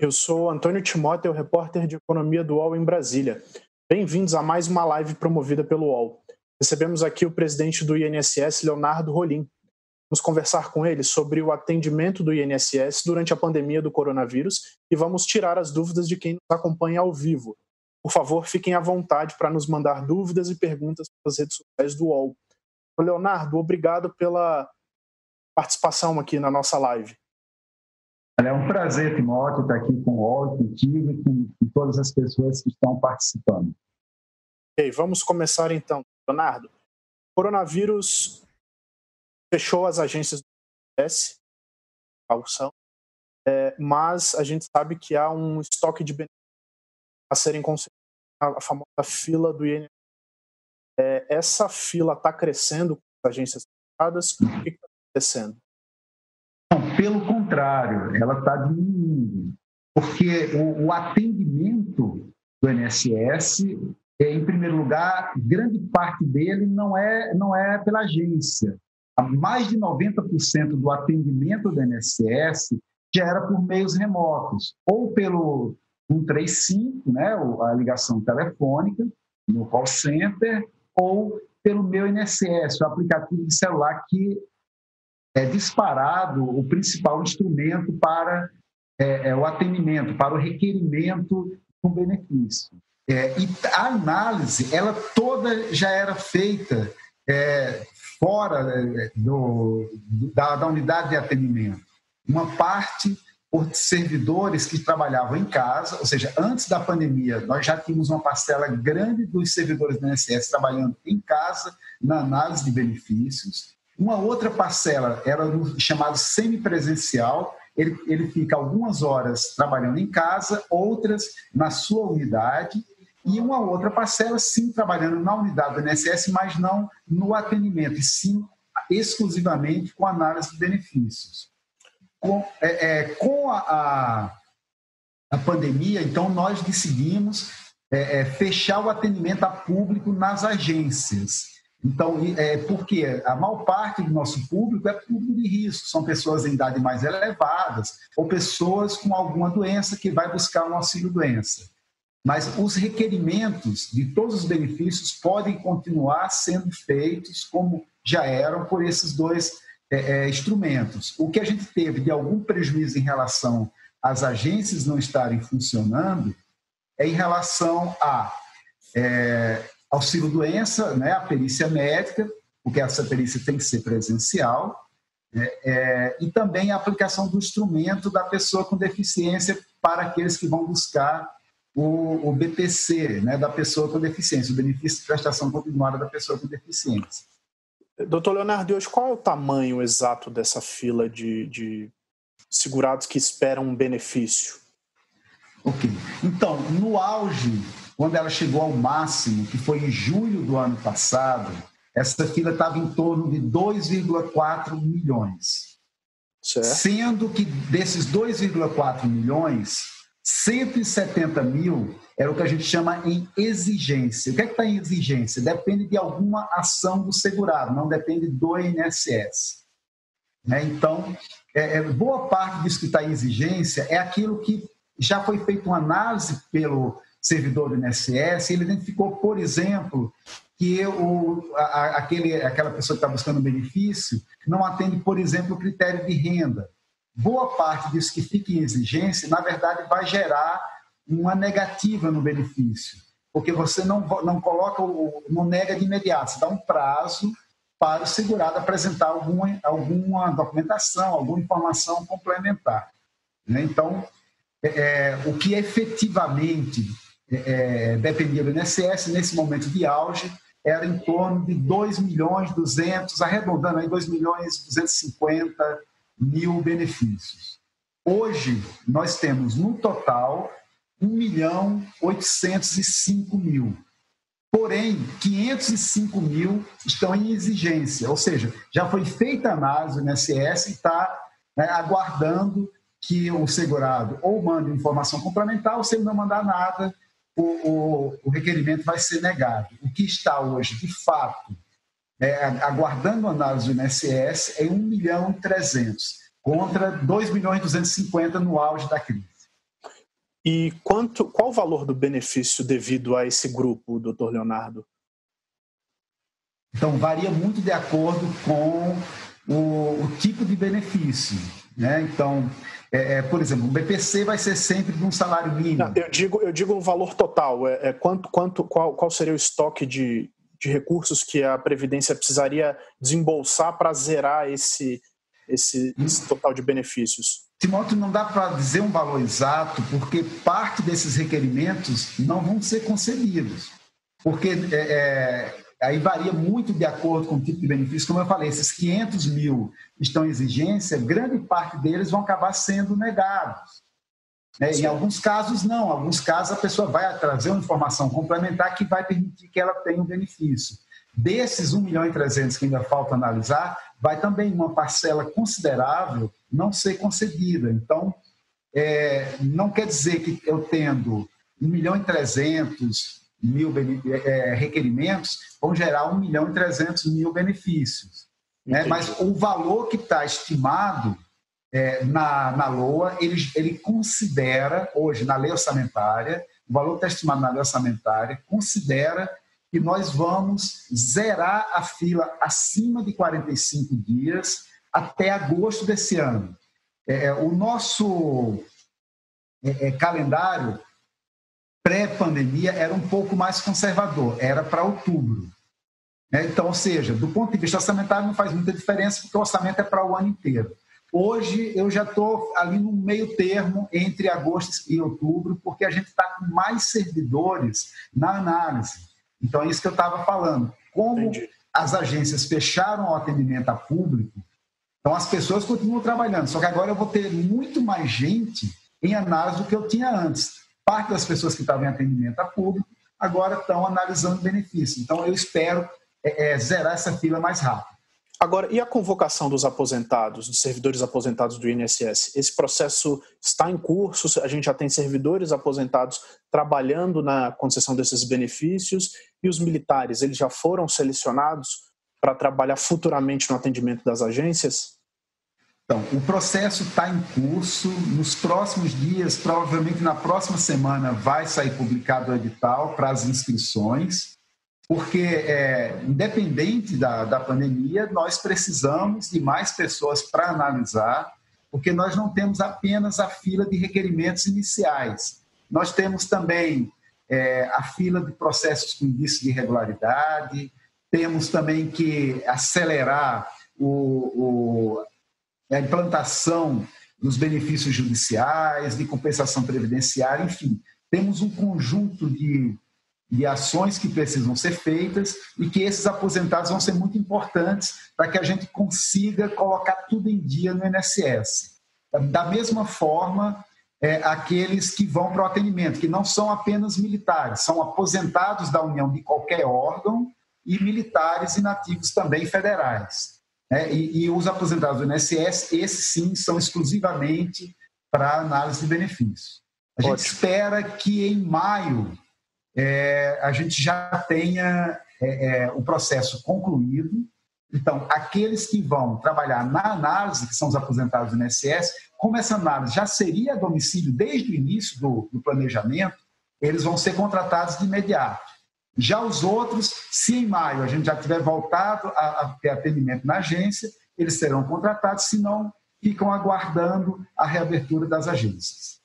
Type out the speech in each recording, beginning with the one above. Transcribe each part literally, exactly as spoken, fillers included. Eu sou Antônio Timóteo, repórter de Economia do U O L em Brasília. Bem-vindos a mais uma live promovida pelo U O L. Recebemos aqui o presidente do I N S S, Leonardo Rolim. Vamos conversar com ele sobre o atendimento do I N S S durante a pandemia do coronavírus e vamos tirar as dúvidas de quem nos acompanha ao vivo. Por favor, fiquem à vontade para nos mandar dúvidas e perguntas pelas redes sociais do U O L. Leonardo, obrigado pela participação aqui na nossa live. É um prazer, Timóteo, estar aqui com o U O L, contigo e com todas as pessoas que estão participando. Ok, vamos começar então, Leonardo. O coronavírus fechou as agências do I N S S, é, mas a gente sabe que há um estoque de benefícios a serem concedidos, a famosa fila do I N S S. É, essa fila está crescendo com as agências fechadas? O que está acontecendo? Pelo contrário, ela está diminuindo, porque o, o atendimento do I N S S, é, em primeiro lugar, grande parte dele não é, não é pela agência. Mais de noventa por cento do atendimento do I N S S já era por meios remotos, ou pelo cento e trinta e cinco, né, a ligação telefônica, no call center, ou pelo Meu I N S S, o aplicativo de celular que é disparado o principal instrumento para é, é, o atendimento, para o requerimento do benefício. É, e a análise, ela toda já era feita é, fora do, da, da unidade de atendimento. Uma parte por servidores que trabalhavam em casa, ou seja, antes da pandemia, nós já tínhamos uma parcela grande dos servidores do I N S S trabalhando em casa na análise de benefícios. Uma outra parcela era do chamado semipresencial, ele, ele fica algumas horas trabalhando em casa, outras na sua unidade, e uma outra parcela sim trabalhando na unidade do I N S S, mas não no atendimento, e sim exclusivamente com análise de benefícios. Com, é, é, com a, a, a pandemia, então nós decidimos é, é, fechar o atendimento a público nas agências. Então, é, porque a maior parte do nosso público é público de risco, são pessoas em idade mais elevadas ou pessoas com alguma doença que vai buscar um auxílio-doença. Mas os requerimentos de todos os benefícios podem continuar sendo feitos como já eram por esses dois é, é, instrumentos. O que a gente teve de algum prejuízo em relação às agências não estarem funcionando é em relação a... É, auxílio-doença, né, a perícia médica, porque essa perícia tem que ser presencial, né, é, e também a aplicação do instrumento da pessoa com deficiência para aqueles que vão buscar o, o B P C, né, da pessoa com deficiência, o benefício de prestação continuada da pessoa com deficiência. Doutor Leonardo, hoje qual é o tamanho exato dessa fila de, de segurados que esperam um benefício? Ok. Então, no auge, quando ela chegou ao máximo, que foi em julho do ano passado, essa fila estava em torno de dois vírgula quatro milhões. Certo. Sendo que desses dois vírgula quatro milhões, cento e setenta mil era o que a gente chama em exigência. O que é que está em exigência? Depende de alguma ação do segurado, não depende do I N S S. Né? Então, é, é, boa parte disso que está em exigência é aquilo que já foi feita uma análise pelo servidor do I N S S, ele identificou, por exemplo, que o, a, aquele, aquela pessoa que está buscando benefício não atende, por exemplo, o critério de renda. Boa parte disso que fica em exigência, na verdade, vai gerar uma negativa no benefício, porque você não, não coloca, não nega de imediato, você dá um prazo para o segurado apresentar alguma, alguma documentação, alguma informação complementar. Né? Então, é, o que efetivamente É, dependia do I N S S, nesse momento de auge, era em torno de dois milhões e duzentos, arredondando aí dois milhões e duzentos e cinquenta mil benefícios. Hoje, nós temos no total um milhão e oitocentos e cinco mil. Porém, quinhentos e cinco mil estão em exigência, ou seja, já foi feita a análise do I N S S e está, né, aguardando que o segurado ou mande informação complementar ou se ele não mandar nada, O, o, o requerimento vai ser negado. O que está hoje, de fato, é, aguardando a análise do I N S S é um milhão e trezentos, contra dois milhões e duzentos e cinquenta no auge da crise. E quanto, qual o valor do benefício devido a esse grupo, doutor Leonardo? Então, varia muito de acordo com o, o tipo de benefício, né? Então, é, é, por exemplo, o B P C vai ser sempre de um salário mínimo. Não, eu digo, eu digo o valor total. É, é quanto, quanto, qual, qual seria o estoque de, de recursos que a Previdência precisaria desembolsar para zerar esse, esse, hum. esse total de benefícios? Timóteo, não dá para dizer um valor exato, porque parte desses requerimentos não vão ser concedidos, porque... É, é, aí varia muito de acordo com o tipo de benefício. Como eu falei, esses quinhentos mil que estão em exigência, grande parte deles vão acabar sendo negados. Né? Em alguns casos, não. Em alguns casos, a pessoa vai trazer uma informação complementar que vai permitir que ela tenha um benefício. Desses um milhão e trezentos que ainda falta analisar, vai também uma parcela considerável não ser concedida. Então, é, não quer dizer que eu tendo um milhão e trezentos mil é, requerimentos vão gerar um milhão e trezentos mil benefícios, né? Mas o valor que está estimado é, na, na L O A, ele, ele considera, hoje na lei orçamentária, o valor que está estimado na lei orçamentária considera que nós vamos zerar a fila acima de quarenta e cinco dias até agosto desse ano. É, o nosso é, é, calendário pré-pandemia era um pouco mais conservador, era para outubro. Então, ou seja, do ponto de vista orçamentário não faz muita diferença, porque o orçamento é para o ano inteiro. Hoje eu já estou ali no meio termo entre agosto e outubro, porque a gente está com mais servidores na análise. Então, é isso que eu estava falando. Como Entendi. As agências fecharam o atendimento a público, então as pessoas continuam trabalhando, só que agora eu vou ter muito mais gente em análise do que eu tinha antes. Parte das pessoas que estavam em atendimento a público agora estão analisando benefício. Então, eu espero é, é, zerar essa fila mais rápido. Agora, e a convocação dos aposentados, dos servidores aposentados do I N S S? Esse processo está em curso, a gente já tem servidores aposentados trabalhando na concessão desses benefícios, e os militares, eles já foram selecionados para trabalhar futuramente no atendimento das agências? Então, o processo está em curso, nos próximos dias, provavelmente na próxima semana, vai sair publicado o edital para as inscrições, porque, é, independente da, da pandemia, nós precisamos de mais pessoas para analisar, porque nós não temos apenas a fila de requerimentos iniciais, nós temos também é, a fila de processos com indício de irregularidade, temos também que acelerar o... o a implantação dos benefícios judiciais, de compensação previdenciária, enfim. Temos um conjunto de, de ações que precisam ser feitas e que esses aposentados vão ser muito importantes para que a gente consiga colocar tudo em dia no I N S S. Da mesma forma, é, aqueles que vão para o atendimento, que não são apenas militares, são aposentados da União de qualquer órgão e militares e nativos também federais. É, e, e os aposentados do I N S S, esses sim, são exclusivamente para análise de benefícios. A Ótimo. Gente espera que em maio é, a gente já tenha é, é, o processo concluído. Então, aqueles que vão trabalhar na análise, que são os aposentados do I N S S, como essa análise já seria a domicílio desde o início do, do planejamento, eles vão ser contratados de imediato. Já os outros, se em maio a gente já tiver voltado a, a ter atendimento na agência, eles serão contratados, se não, ficam aguardando a reabertura das agências.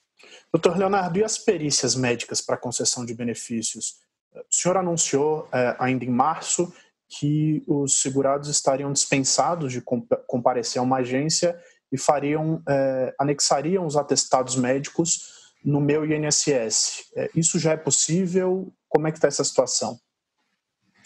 Doutor Leonardo, e as perícias médicas para concessão de benefícios? O senhor anunciou eh, ainda em março que os segurados estariam dispensados de comparecer a uma agência e fariam, eh, anexariam os atestados médicos no meu I N S S. Isso já é possível? Como é que está essa situação?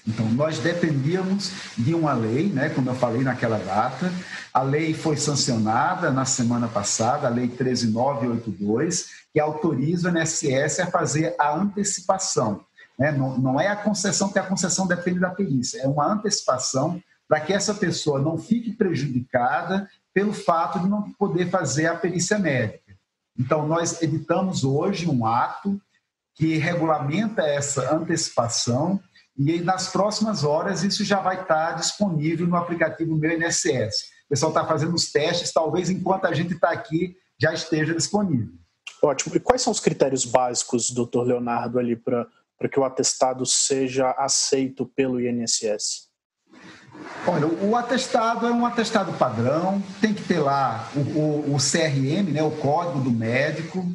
Então, nós dependíamos de uma lei, né, como eu falei naquela data. A lei foi sancionada na semana passada, a Lei treze mil novecentos e oitenta e dois, que autoriza o I N S S a fazer a antecipação. Né? Não, não é a concessão, porque a concessão depende da perícia. É uma antecipação para que essa pessoa não fique prejudicada pelo fato de não poder fazer a perícia médica. Então, nós editamos hoje um ato que regulamenta essa antecipação e nas próximas horas isso já vai estar disponível no aplicativo Meu I N S S. O pessoal está fazendo os testes, talvez enquanto a gente está aqui já esteja disponível. Ótimo. E quais são os critérios básicos, doutor Leonardo, ali para que o atestado seja aceito pelo I N S S? Olha, o atestado é um atestado padrão, tem que ter lá o, o, o C R M, né, o código do médico,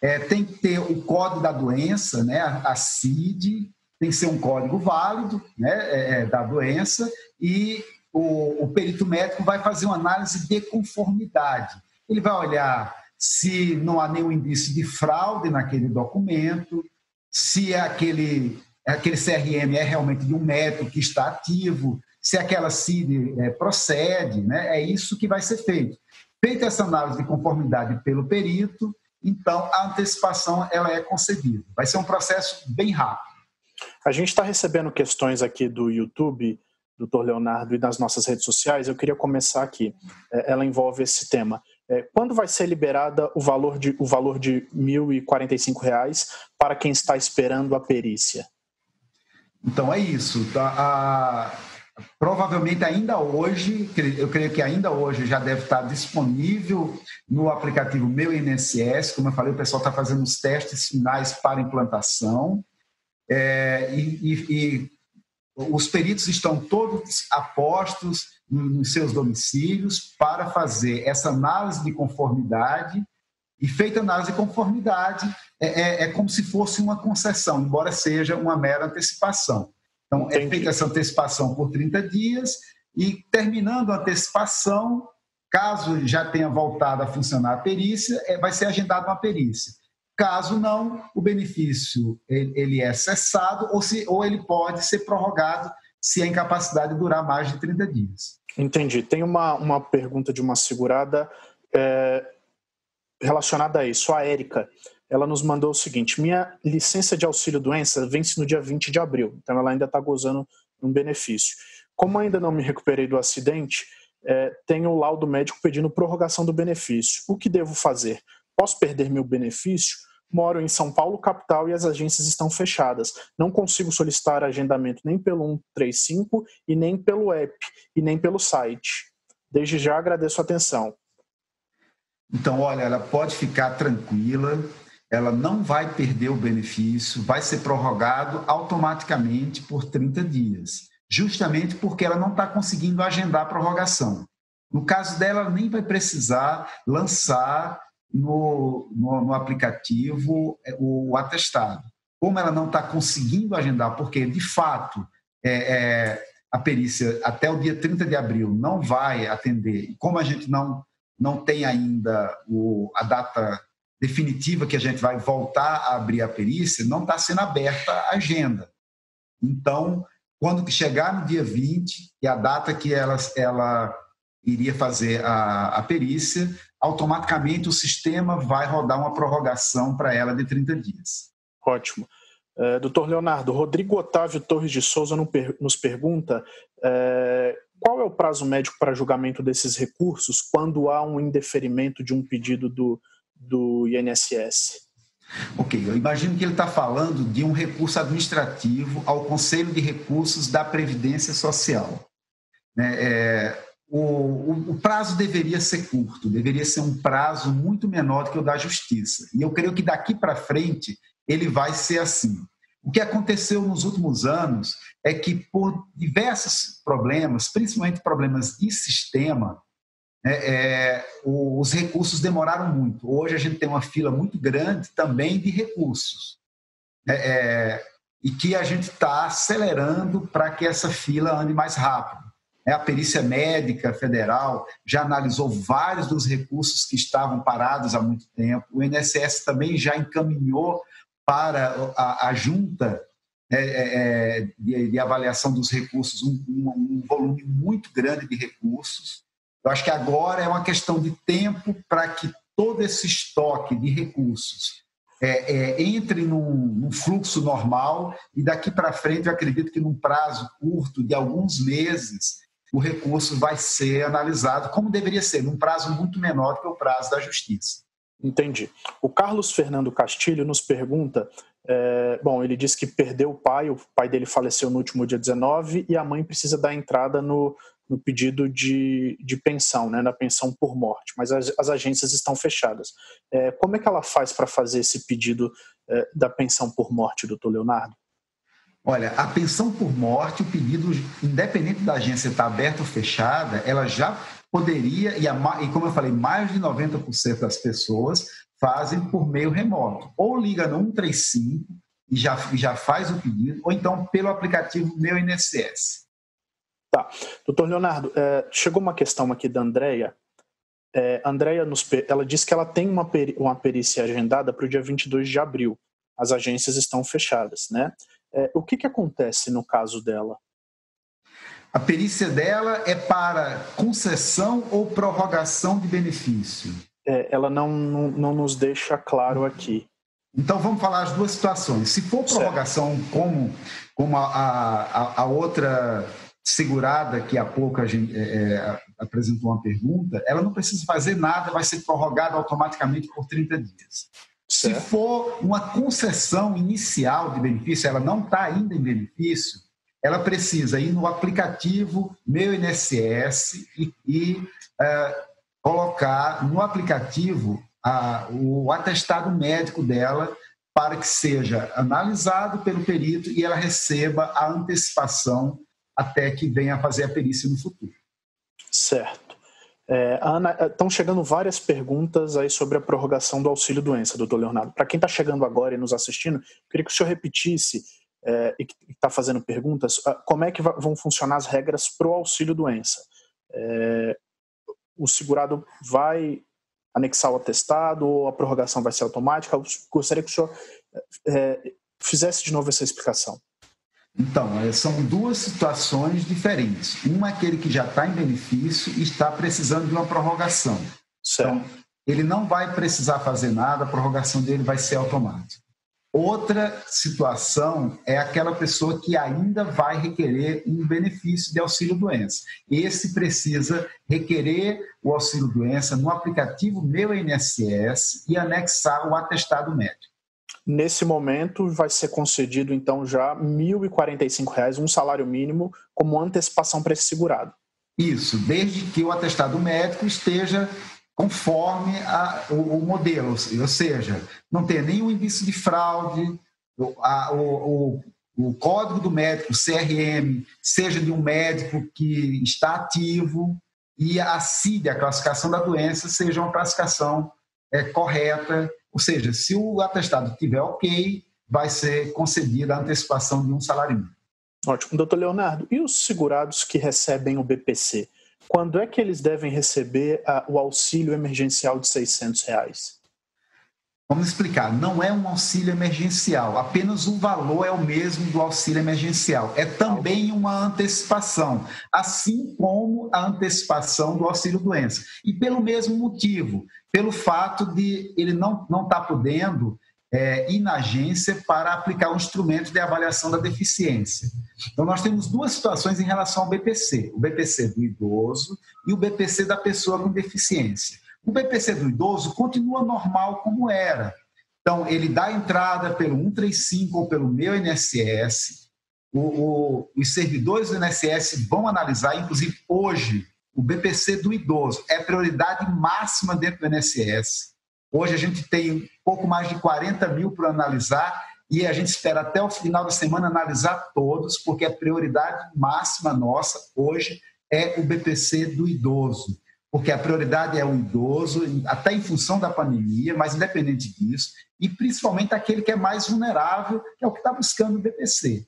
é, tem que ter o código da doença, né, a C I D, tem que ser um código válido, né, é, da doença, e o, o perito médico vai fazer uma análise de conformidade. Ele vai olhar se não há nenhum indício de fraude naquele documento, se aquele, aquele C R M é realmente de um médico que está ativo, se aquela C I D é, procede, né? É isso que vai ser feito. Feita essa análise de conformidade pelo perito, então a antecipação ela é concedida. Vai ser um processo bem rápido. A gente está recebendo questões aqui do YouTube, doutor Leonardo, e das nossas redes sociais. Eu queria começar aqui. Ela envolve esse tema. Quando vai ser liberada o valor de o valor de mil e quarenta e cinco reais para quem está esperando a perícia? Então é isso. A, a, provavelmente ainda hoje, eu creio que ainda hoje já deve estar disponível no aplicativo Meu I N S S. Como eu falei, o pessoal está fazendo os testes finais para implantação. É, e, e, e os peritos estão todos apostos em seus domicílios para fazer essa análise de conformidade, e feita a análise de conformidade é, é, é como se fosse uma concessão, embora seja uma mera antecipação. Então, entendi. É feita essa antecipação por trinta dias e, terminando a antecipação, caso já tenha voltado a funcionar a perícia, é, vai ser agendada uma perícia. Caso não, o benefício ele é cessado ou, se, ou ele pode ser prorrogado se a incapacidade durar mais de trinta dias. Entendi. Tem uma, uma pergunta de uma segurada é, relacionada a isso. A Érica, ela nos mandou o seguinte: minha licença de auxílio-doença vence no dia vinte de abril, então ela ainda está gozando de um benefício. Como ainda não me recuperei do acidente, é, tenho o laudo médico pedindo prorrogação do benefício. O que devo fazer? Posso perder meu benefício? Moro em São Paulo, capital, e as agências estão fechadas. Não consigo solicitar agendamento nem pelo um três cinco e nem pelo app e nem pelo site. Desde já agradeço a atenção. Então, olha, ela pode ficar tranquila, ela não vai perder o benefício, vai ser prorrogado automaticamente por trinta dias, justamente porque ela não está conseguindo agendar a prorrogação. No caso dela, ela nem vai precisar lançar No, no, no aplicativo o atestado. Como ela não está conseguindo agendar, porque de fato é, é, a perícia até o dia trinta de abril não vai atender, como a gente não, não tem ainda o, a data definitiva que a gente vai voltar a abrir a perícia, não está sendo aberta a agenda. Então, quando chegar no dia vinte, que é a data que ela, ela iria fazer a, a perícia, automaticamente o sistema vai rodar uma prorrogação para ela de trinta dias. Ótimo. Uh, doutor Leonardo, Rodrigo Otávio Torres de Souza nos pergunta uh, qual é o prazo médico para julgamento desses recursos quando há um indeferimento de um pedido do, do I N S S? Ok, eu imagino que ele está falando de um recurso administrativo ao Conselho de Recursos da Previdência Social. Né? É... O, o, o prazo deveria ser curto, deveria ser um prazo muito menor do que o da Justiça. E eu creio que daqui para frente ele vai ser assim. O que aconteceu nos últimos anos é que, por diversos problemas, principalmente problemas de sistema, é, é, os recursos demoraram muito. Hoje a gente tem uma fila muito grande também de recursos. É, é, e que a gente está acelerando para que essa fila ande mais rápido. A perícia médica federal já analisou vários dos recursos que estavam parados há muito tempo. O I N S S também já encaminhou para a, a junta é, é, de, de avaliação dos recursos um, um, um volume muito grande de recursos. Eu acho que agora é uma questão de tempo para que todo esse estoque de recursos é, é, entre num, num fluxo normal, e daqui para frente eu acredito que num prazo curto de alguns meses o recurso vai ser analisado como deveria ser, num prazo muito menor que o prazo da Justiça. Entendi. O Carlos Fernando Castilho nos pergunta, é, bom, ele diz que perdeu o pai, o pai dele faleceu no último dia dezenove, e a mãe precisa dar entrada no, um pedido de, de pensão, né, da pensão por morte, mas as, as agências estão fechadas. É, como é que ela faz para fazer esse pedido é, da pensão por morte, doutor Leonardo? Olha, a pensão por morte, o pedido, independente da agência estar aberta ou fechada, ela já poderia, e, a, e como eu falei, mais de noventa por cento das pessoas fazem por meio remoto. Ou liga no um três cinco e já, já faz o pedido, ou então pelo aplicativo Meu I N S S. Tá. Doutor Leonardo, é, chegou uma questão aqui da Andrea. É, Andrea nos, ela disse que ela tem uma, peri, uma perícia agendada para o dia vinte e dois de abril. As agências estão fechadas, né? É, o que, que acontece no caso dela? A perícia dela é para concessão ou prorrogação de benefício? É, ela não, não, não nos deixa claro aqui. Então, vamos falar as duas situações. Se for prorrogação, como, como a, a, a outra segurada que há pouco a gente, é, apresentou uma pergunta, ela não precisa fazer nada, vai ser prorrogada automaticamente por trinta dias. Certo. Se for uma concessão inicial de benefício, ela não está ainda em benefício, ela precisa ir no aplicativo Meu I N S S e, e uh, colocar no aplicativo a, o atestado médico dela para que seja analisado pelo perito e ela receba a antecipação até que venha fazer a perícia no futuro. Certo. É, Ana, estão chegando várias perguntas aí sobre a prorrogação do auxílio-doença, doutor Leonardo. Para quem está chegando agora e nos assistindo, queria que o senhor repetisse é, e que está fazendo perguntas, como é que vão funcionar as regras para o auxílio-doença? É, o segurado vai anexar o atestado ou a prorrogação vai ser automática? Eu gostaria que o senhor é, fizesse de novo essa explicação. Então, são duas situações diferentes. Uma é aquele que já está em benefício e está precisando de uma prorrogação. Certo. Então, ele não vai precisar fazer nada, a prorrogação dele vai ser automática. Outra situação é aquela pessoa que ainda vai requerer um benefício de auxílio-doença. Esse precisa requerer o auxílio-doença no aplicativo Meu I N S S e anexar o atestado médico. Nesse momento vai ser concedido então já mil e quarenta e cinco reais, um salário mínimo, como antecipação para esse segurado. Isso, desde que o atestado médico esteja conforme a, o, o modelo, ou seja, não tem nenhum indício de fraude, a, o, o, o código do médico, C R M, seja de um médico que está ativo e a C I D, a classificação da doença, seja uma classificação é, correta. Ou seja, se o atestado estiver ok, vai ser concedida a antecipação de um salário mínimo. Ótimo. Doutor Leonardo, e os segurados que recebem o B P C? Quando é que eles devem receber a, o auxílio emergencial de seiscentos reais? Vamos explicar. Não é um auxílio emergencial. Apenas o valor é o mesmo do auxílio emergencial. É também uma antecipação, assim como a antecipação do auxílio-doença. E pelo mesmo motivo, pelo fato de ele não não estar podendo é, ir na agência para aplicar o instrumento de avaliação da deficiência. Então, nós temos duas situações em relação ao B P C. O B P C do idoso e o B P C da pessoa com deficiência. O B P C do idoso continua normal como era. Então, ele dá entrada pelo um três cinco ou pelo Meu I N S S. O, o, os servidores do I N S S vão analisar, inclusive hoje, o B P C do idoso. É prioridade máxima dentro do I N S S. Hoje a gente tem um pouco mais de quarenta mil para analisar e a gente espera até o final da semana analisar todos, porque a prioridade máxima nossa hoje é o B P C do idoso. Porque a prioridade é o idoso, até em função da pandemia, mas independente disso, e principalmente aquele que é mais vulnerável, que é o que está buscando o B P C.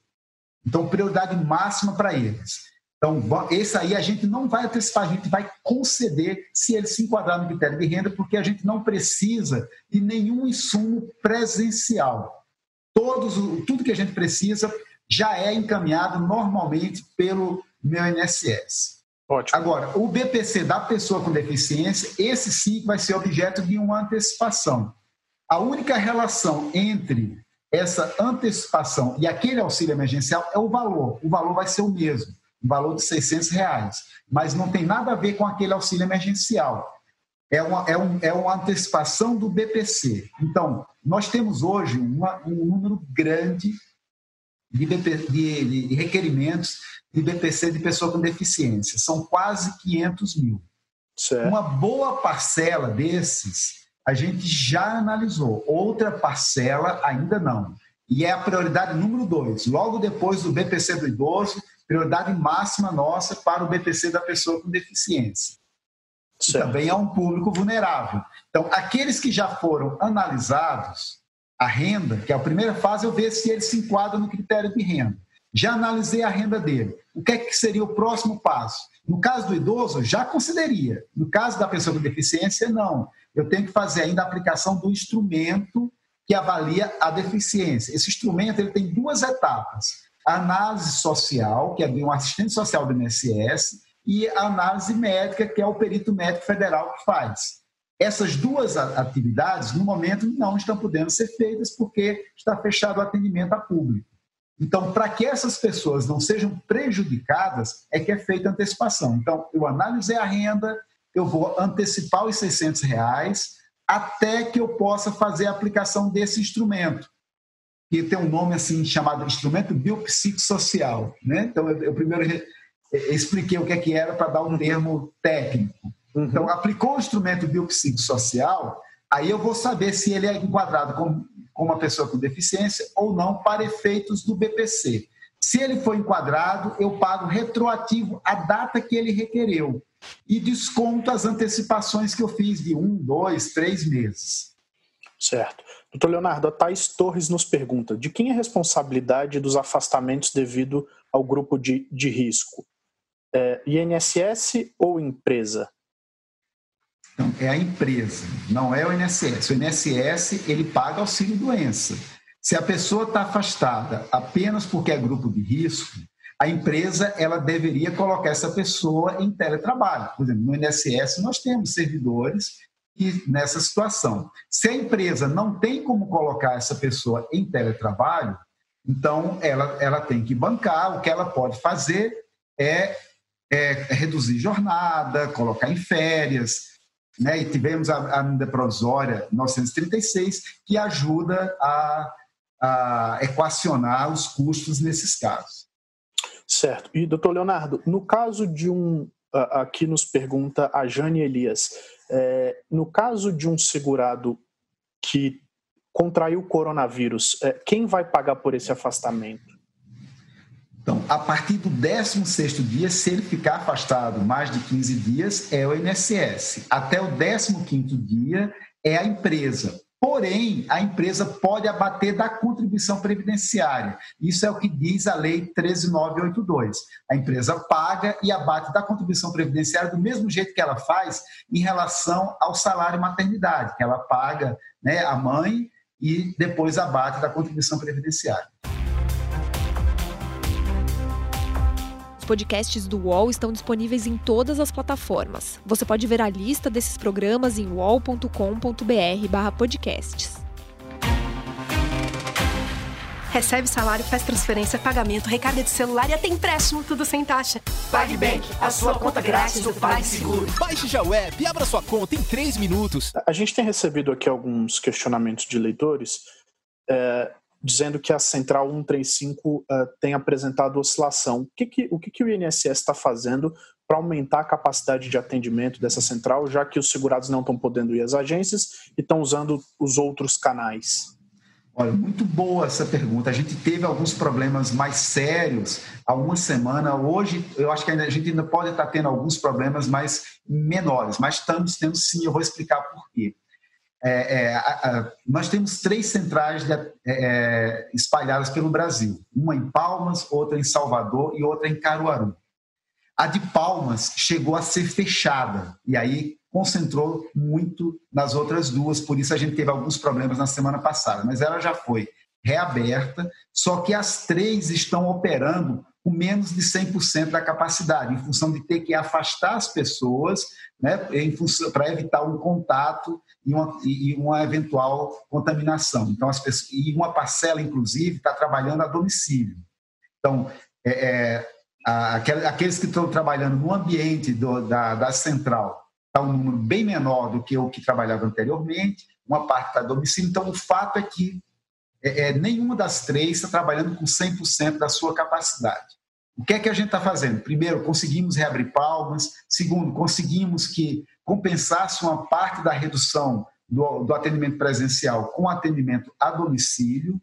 Então, prioridade máxima para eles. Então, esse aí a gente não vai antecipar, a gente vai conceder se ele se enquadrar no critério de renda, porque a gente não precisa de nenhum insumo presencial. Todos, tudo que a gente precisa já é encaminhado normalmente pelo Meu I N S S. Ótimo. Agora, o B P C da pessoa com deficiência, esse sim vai ser objeto de uma antecipação. A única relação entre essa antecipação e aquele auxílio emergencial é o valor. O valor vai ser o mesmo, o valor de seiscentos reais, mas não tem nada a ver com aquele auxílio emergencial. É uma, é um, é uma antecipação do B P C. Então, nós temos hoje uma, um número grande de, B P, de, de, de requerimentos de B P C de pessoa com deficiência. São quase quinhentos mil. Certo. Uma boa parcela desses a gente já analisou, outra parcela ainda não. E é a prioridade número dois, logo depois do B P C do idoso, prioridade máxima nossa para o B P C da pessoa com deficiência. E também é um público vulnerável. Então, aqueles que já foram analisados, a renda, que é a primeira fase, eu vejo se ele se enquadra no critério de renda. Já analisei a renda dele. O que é que seria o próximo passo? No caso do idoso, já consideraria. No caso da pessoa com deficiência, não. Eu tenho que fazer ainda a aplicação do instrumento que avalia a deficiência. Esse instrumento ele tem duas etapas. A análise social, que é de um assistente social do I N S S, e a análise médica, que é o perito médico federal que faz. Essas duas atividades, no momento, não estão podendo ser feitas porque está fechado o atendimento a público. Então, para que essas pessoas não sejam prejudicadas, é que é feita antecipação. Então, eu analisei a renda, eu vou antecipar os seiscentos reais até que eu possa fazer a aplicação desse instrumento, que tem um nome assim chamado instrumento biopsicossocial, né? Então, eu, eu primeiro re... expliquei o que é que era para dar um termo técnico. Uhum. Então, aplicou o instrumento biopsicossocial, aí eu vou saber se ele é enquadrado como, como uma pessoa com deficiência ou não para efeitos do B P C. Se ele for enquadrado, eu pago retroativo a data que ele requereu e desconto as antecipações que eu fiz de um, dois, três meses. Certo. doutor Leonardo, a Thais Torres nos pergunta, de quem é a responsabilidade dos afastamentos devido ao grupo de, de risco? É, I N S S ou empresa? Então, é a empresa, não é o I N S S. O I N S S, ele paga auxílio-doença. Se a pessoa está afastada apenas porque é grupo de risco, a empresa ela deveria colocar essa pessoa em teletrabalho. Por exemplo, no I N S S nós temos servidores que, nessa situação. Se a empresa não tem como colocar essa pessoa em teletrabalho, então ela, ela tem que bancar. O que ela pode fazer é, é reduzir jornada, colocar em férias, né? E tivemos a medida provisória novecentos e trinta e seis, que ajuda a, a equacionar os custos nesses casos. Certo. E, doutor Leonardo, no caso de um... Aqui nos pergunta a Jane Elias. É, no caso de um segurado que contraiu o coronavírus, é, quem vai pagar por esse afastamento? Então, a partir do décimo sexto dia, se ele ficar afastado mais de quinze dias, é o I N S S. Até o décimo quinto dia é a empresa. Porém, a empresa pode abater da contribuição previdenciária. Isso é o que diz a Lei treze mil novecentos e oitenta e dois. A empresa paga e abate da contribuição previdenciária do mesmo jeito que ela faz em relação ao salário maternidade, que ela paga, né, a mãe e depois abate da contribuição previdenciária. Podcasts do U O L estão disponíveis em todas as plataformas. Você pode ver a lista desses programas em u o l ponto com ponto b r barra podcasts. Recebe salário, faz transferência, pagamento, recarga de celular e até empréstimo, tudo sem taxa. PagBank, a sua conta grátis do PagSeguro. Baixe já o app e abra sua conta em três minutos. A gente tem recebido aqui alguns questionamentos de leitores, é... dizendo que a Central cento e trinta e cinco uh, tem apresentado oscilação. O que, que, o, que que o I N S S está fazendo para aumentar a capacidade de atendimento dessa central, já que os segurados não estão podendo ir às agências e estão usando os outros canais? Olha, muito boa essa pergunta. A gente teve alguns problemas mais sérios há uma semana. Hoje, eu acho que ainda, a gente ainda pode estar tendo alguns problemas mais menores, mas estamos tendo sim, eu vou explicar por quê. É, é, a, nós temos três centrais de, é, espalhadas pelo Brasil, uma em Palmas, outra em Salvador e outra em Caruaru. A de Palmas chegou a ser fechada e aí concentrou muito nas outras duas, por isso a gente teve alguns problemas na semana passada, mas ela já foi reaberta, só que as três estão operando com menos de cem por cento da capacidade, em função de ter que afastar as pessoas, né, para evitar um contato e uma, e uma eventual contaminação. Então, as pessoas, e uma parcela, inclusive, está trabalhando a domicílio. Então, é, é, aqueles que estão trabalhando no ambiente do, da, da central está um número bem menor do que o que trabalhava anteriormente, uma parte está a domicílio. Então, o fato é que é, nenhuma das três está trabalhando com cem por cento da sua capacidade. O que é que a gente está fazendo? Primeiro, conseguimos reabrir Palmas. Segundo, conseguimos que compensasse uma parte da redução do, do atendimento presencial com atendimento a domicílio.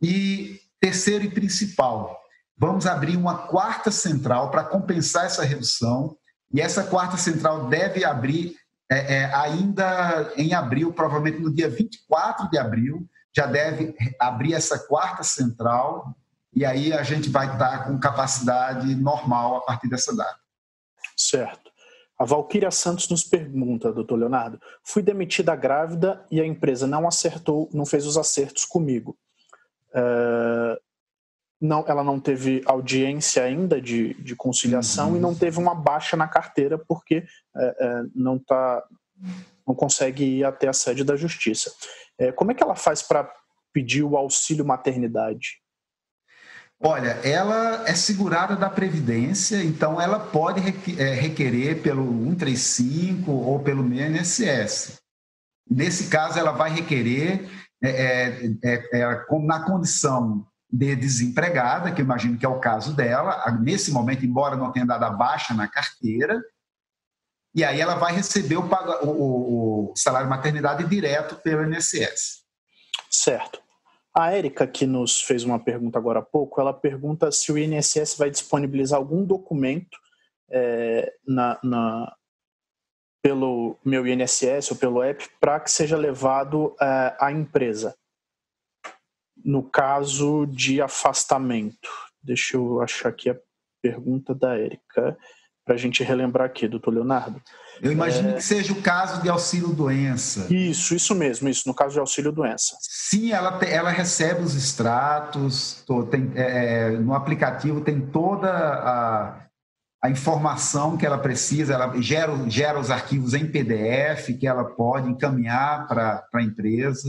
E terceiro e principal, vamos abrir uma quarta central para compensar essa redução. E essa quarta central deve abrir é, é, ainda em abril, provavelmente no dia vinte e quatro de abril, já deve abrir essa quarta central. E aí a gente vai estar com capacidade normal a partir dessa data. Certo. A Valquíria Santos nos pergunta, doutor Leonardo, fui demitida grávida e a empresa não acertou, não fez os acertos comigo. Uh, não, ela não teve audiência ainda de, de conciliação uhum. e não teve uma baixa na carteira porque uh, uh, não, tá, não consegue ir até a sede da justiça. Uh, como é que ela faz para pedir o auxílio maternidade? Olha, ela é segurada da Previdência, então ela pode requerer pelo cento e trinta e cinco ou pelo I N S S. Nesse caso, ela vai requerer é, é, é, na condição de desempregada, que eu imagino que é o caso dela, nesse momento, embora não tenha dado a baixa na carteira, e aí ela vai receber o, o, o salário maternidade direto pelo I N S S. Certo. A Érica, que nos fez uma pergunta agora há pouco, ela pergunta se o I N S S vai disponibilizar algum documento é, na, na, pelo meu I N S S ou pelo app para que seja levado é, à empresa, no caso de afastamento. Deixa eu achar aqui a pergunta da Érica, para a gente relembrar aqui, doutor Leonardo. Eu imagino é... que seja o caso de auxílio-doença. Isso, isso mesmo, isso, no caso de auxílio-doença. Sim, ela, ela recebe os extratos, tem, é, no aplicativo tem toda a, a informação que ela precisa, ela gera, gera os arquivos em P D F que ela pode encaminhar para a empresa.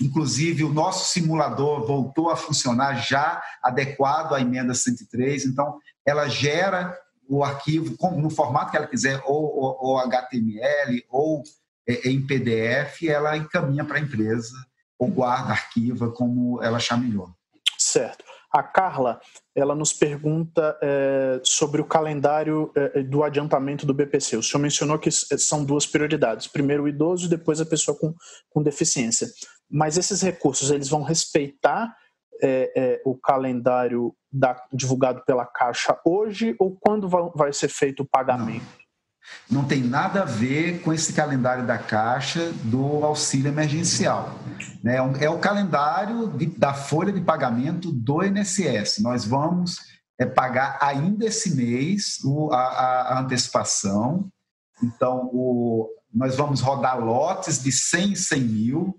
Inclusive, o nosso simulador voltou a funcionar já adequado à emenda cento e três, então ela gera o arquivo no formato que ela quiser, ou, ou, ou H T M L, ou é, em P D F, ela encaminha para a empresa, ou guarda, arquiva, como ela achar melhor. Certo. A Carla, ela nos pergunta é, sobre o calendário é, do adiantamento do B P C. O senhor mencionou que são duas prioridades, primeiro o idoso e depois a pessoa com, com deficiência. Mas esses recursos, eles vão respeitar É, é, o calendário da, divulgado pela Caixa hoje ou quando vai, vai ser feito o pagamento? Não, não tem nada a ver com esse calendário da Caixa do auxílio emergencial. Né? É o calendário de, da folha de pagamento do I N S S. Nós vamos é, pagar ainda esse mês o, a, a antecipação. Então, o, nós vamos rodar lotes de cem em cem mil.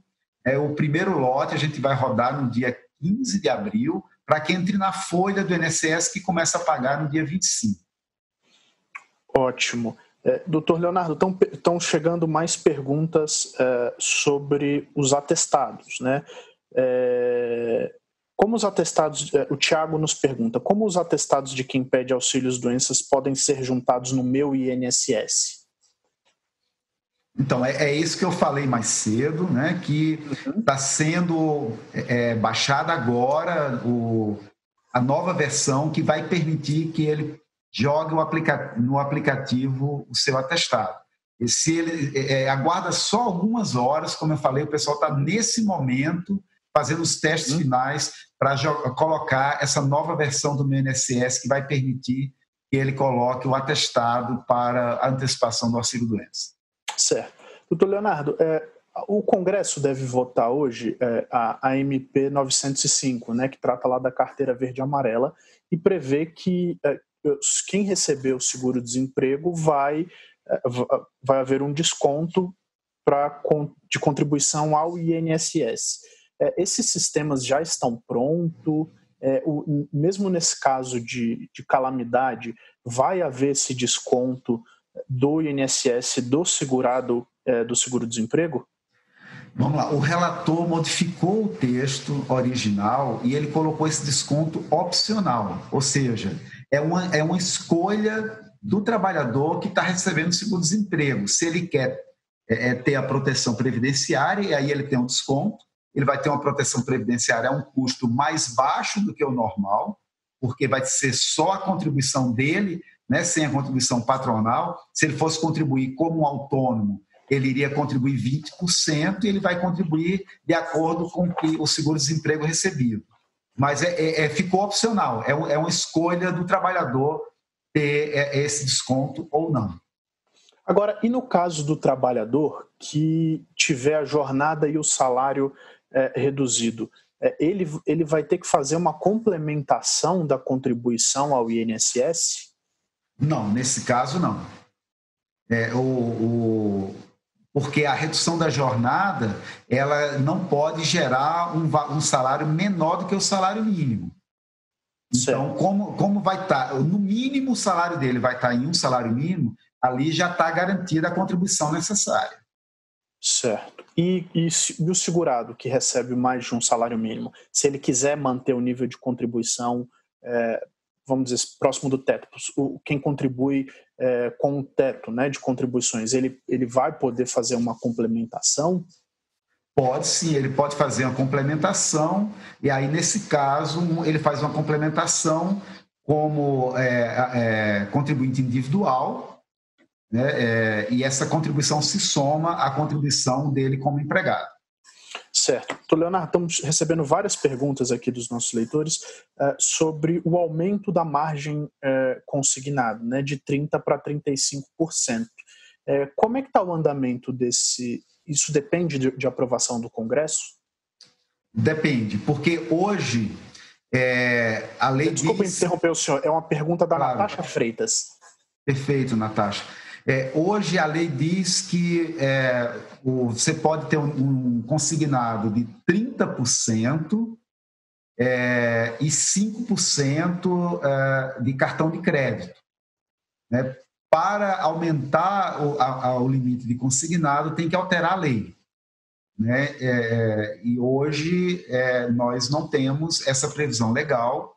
É, o primeiro lote a gente vai rodar no dia quinze de abril, para que entre na folha do I N S S que começa a pagar no dia vinte e cinco. Ótimo. É, doutor Leonardo, estão chegando mais perguntas é, sobre os atestados, né? É, como os atestados, é, o Thiago nos pergunta, como os atestados de quem pede auxílios doenças podem ser juntados no meu I N S S? Então, é, é isso que eu falei mais cedo, né, que está sendo é, baixada agora o, a nova versão que vai permitir que ele jogue o aplica, no aplicativo o seu atestado. E se ele é, aguarda só algumas horas, como eu falei, o pessoal está nesse momento fazendo os testes uhum. finais para colocar essa nova versão do meu I N S S que vai permitir que ele coloque o atestado para a antecipação do auxílio-doença. Certo. Doutor Leonardo, é, o Congresso deve votar hoje é, a, a M P novecentos e cinco, né, que trata lá da carteira verde e amarela, e prevê que é, quem receber o seguro-desemprego vai, é, vai haver um desconto pra, de contribuição ao I N S S. É, esses sistemas já estão prontos? É, o, mesmo nesse caso de, de calamidade, vai haver esse desconto do I N S S do segurado é, do seguro-desemprego? Vamos lá, o relator modificou o texto original e ele colocou esse desconto opcional, ou seja, é uma, é uma escolha do trabalhador que está recebendo o seguro-desemprego. Se ele quer é, ter a proteção previdenciária, aí ele tem um desconto, ele vai ter uma proteção previdenciária a um custo mais baixo do que o normal, porque vai ser só a contribuição dele, né, sem a contribuição patronal. Se ele fosse contribuir como autônomo, ele iria contribuir vinte por cento e ele vai contribuir de acordo com o que o seguro-desemprego recebido. Mas é, é, ficou opcional, é, é uma escolha do trabalhador ter esse desconto ou não. Agora, e no caso do trabalhador que tiver a jornada e o salário é, reduzido, é, ele, ele vai ter que fazer uma complementação da contribuição ao I N S S? Não, nesse caso não. É, o, o, porque a redução da jornada, ela não pode gerar um, um salário menor do que o salário mínimo. Então, como, como vai estar, no mínimo o salário dele vai estar em um salário mínimo, ali já está garantida a contribuição necessária. Certo. E, e, e o segurado que recebe mais de um salário mínimo, se ele quiser manter o nível de contribuição, é, vamos dizer, próximo do teto, o, quem contribui é, com o teto, né, de contribuições, ele, ele vai poder fazer uma complementação? Pode sim, ele pode fazer uma complementação, e aí nesse caso ele faz uma complementação como é, é, contribuinte individual, né? É, e essa contribuição se soma à contribuição dele como empregado. Certo. Então, Leonardo, estamos recebendo várias perguntas aqui dos nossos leitores uh, sobre o aumento da margem uh, consignada, né, de trinta por cento para trinta e cinco por cento. Uh, como é que está o andamento desse... Isso depende de, de aprovação do Congresso? Depende, porque hoje é, a lei... Desculpa diz... interromper o senhor, é uma pergunta da claro. Natasha Freitas. Perfeito, Natasha. É, hoje a lei diz que é, o, você pode ter um, um consignado de trinta por cento é, e cinco por cento é, de cartão de crédito. Né? Para aumentar o, a, o limite de consignado, tem que alterar a lei. Né? É, e hoje é, nós não temos essa previsão legal.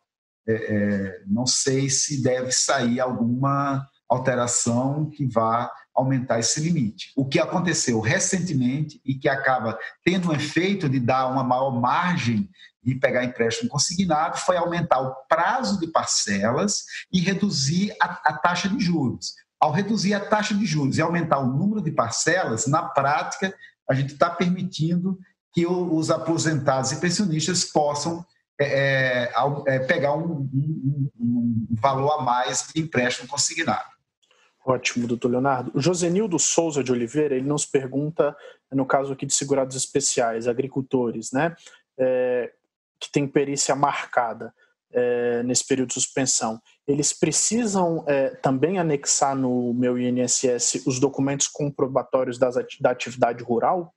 É, é, não sei se deve sair alguma... alteração que vá aumentar esse limite. O que aconteceu recentemente e que acaba tendo um efeito de dar uma maior margem de pegar empréstimo consignado foi aumentar o prazo de parcelas e reduzir a, a taxa de juros. Ao reduzir a taxa de juros e aumentar o número de parcelas, na prática, a gente está permitindo que o, os aposentados e pensionistas possam é, é, pegar um, um, um valor a mais de empréstimo consignado. Ótimo, doutor Leonardo. O Josenildo Souza de Oliveira, ele nos pergunta, no caso aqui de segurados especiais, agricultores, né, é, que tem perícia marcada é, nesse período de suspensão, eles precisam é, também anexar no meu I N S S os documentos comprobatórios das ati- da atividade rural?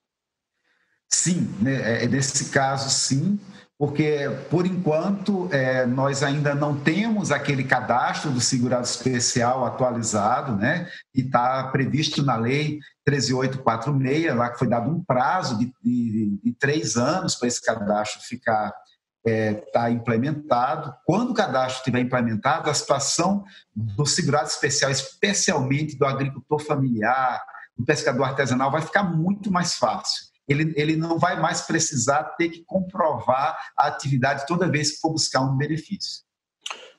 Sim, né, nesse caso sim, porque por enquanto é, nós ainda não temos aquele cadastro do segurado especial atualizado, né, que está previsto na Lei treze mil oitocentos e quarenta e seis, lá que foi dado um prazo de, de, de três anos para esse cadastro ficar é, tá implementado. Quando o cadastro estiver implementado, a situação do segurado especial, especialmente do agricultor familiar, do pescador artesanal, vai ficar muito mais fácil. Ele, ele não vai mais precisar ter que comprovar a atividade toda vez que for buscar um benefício.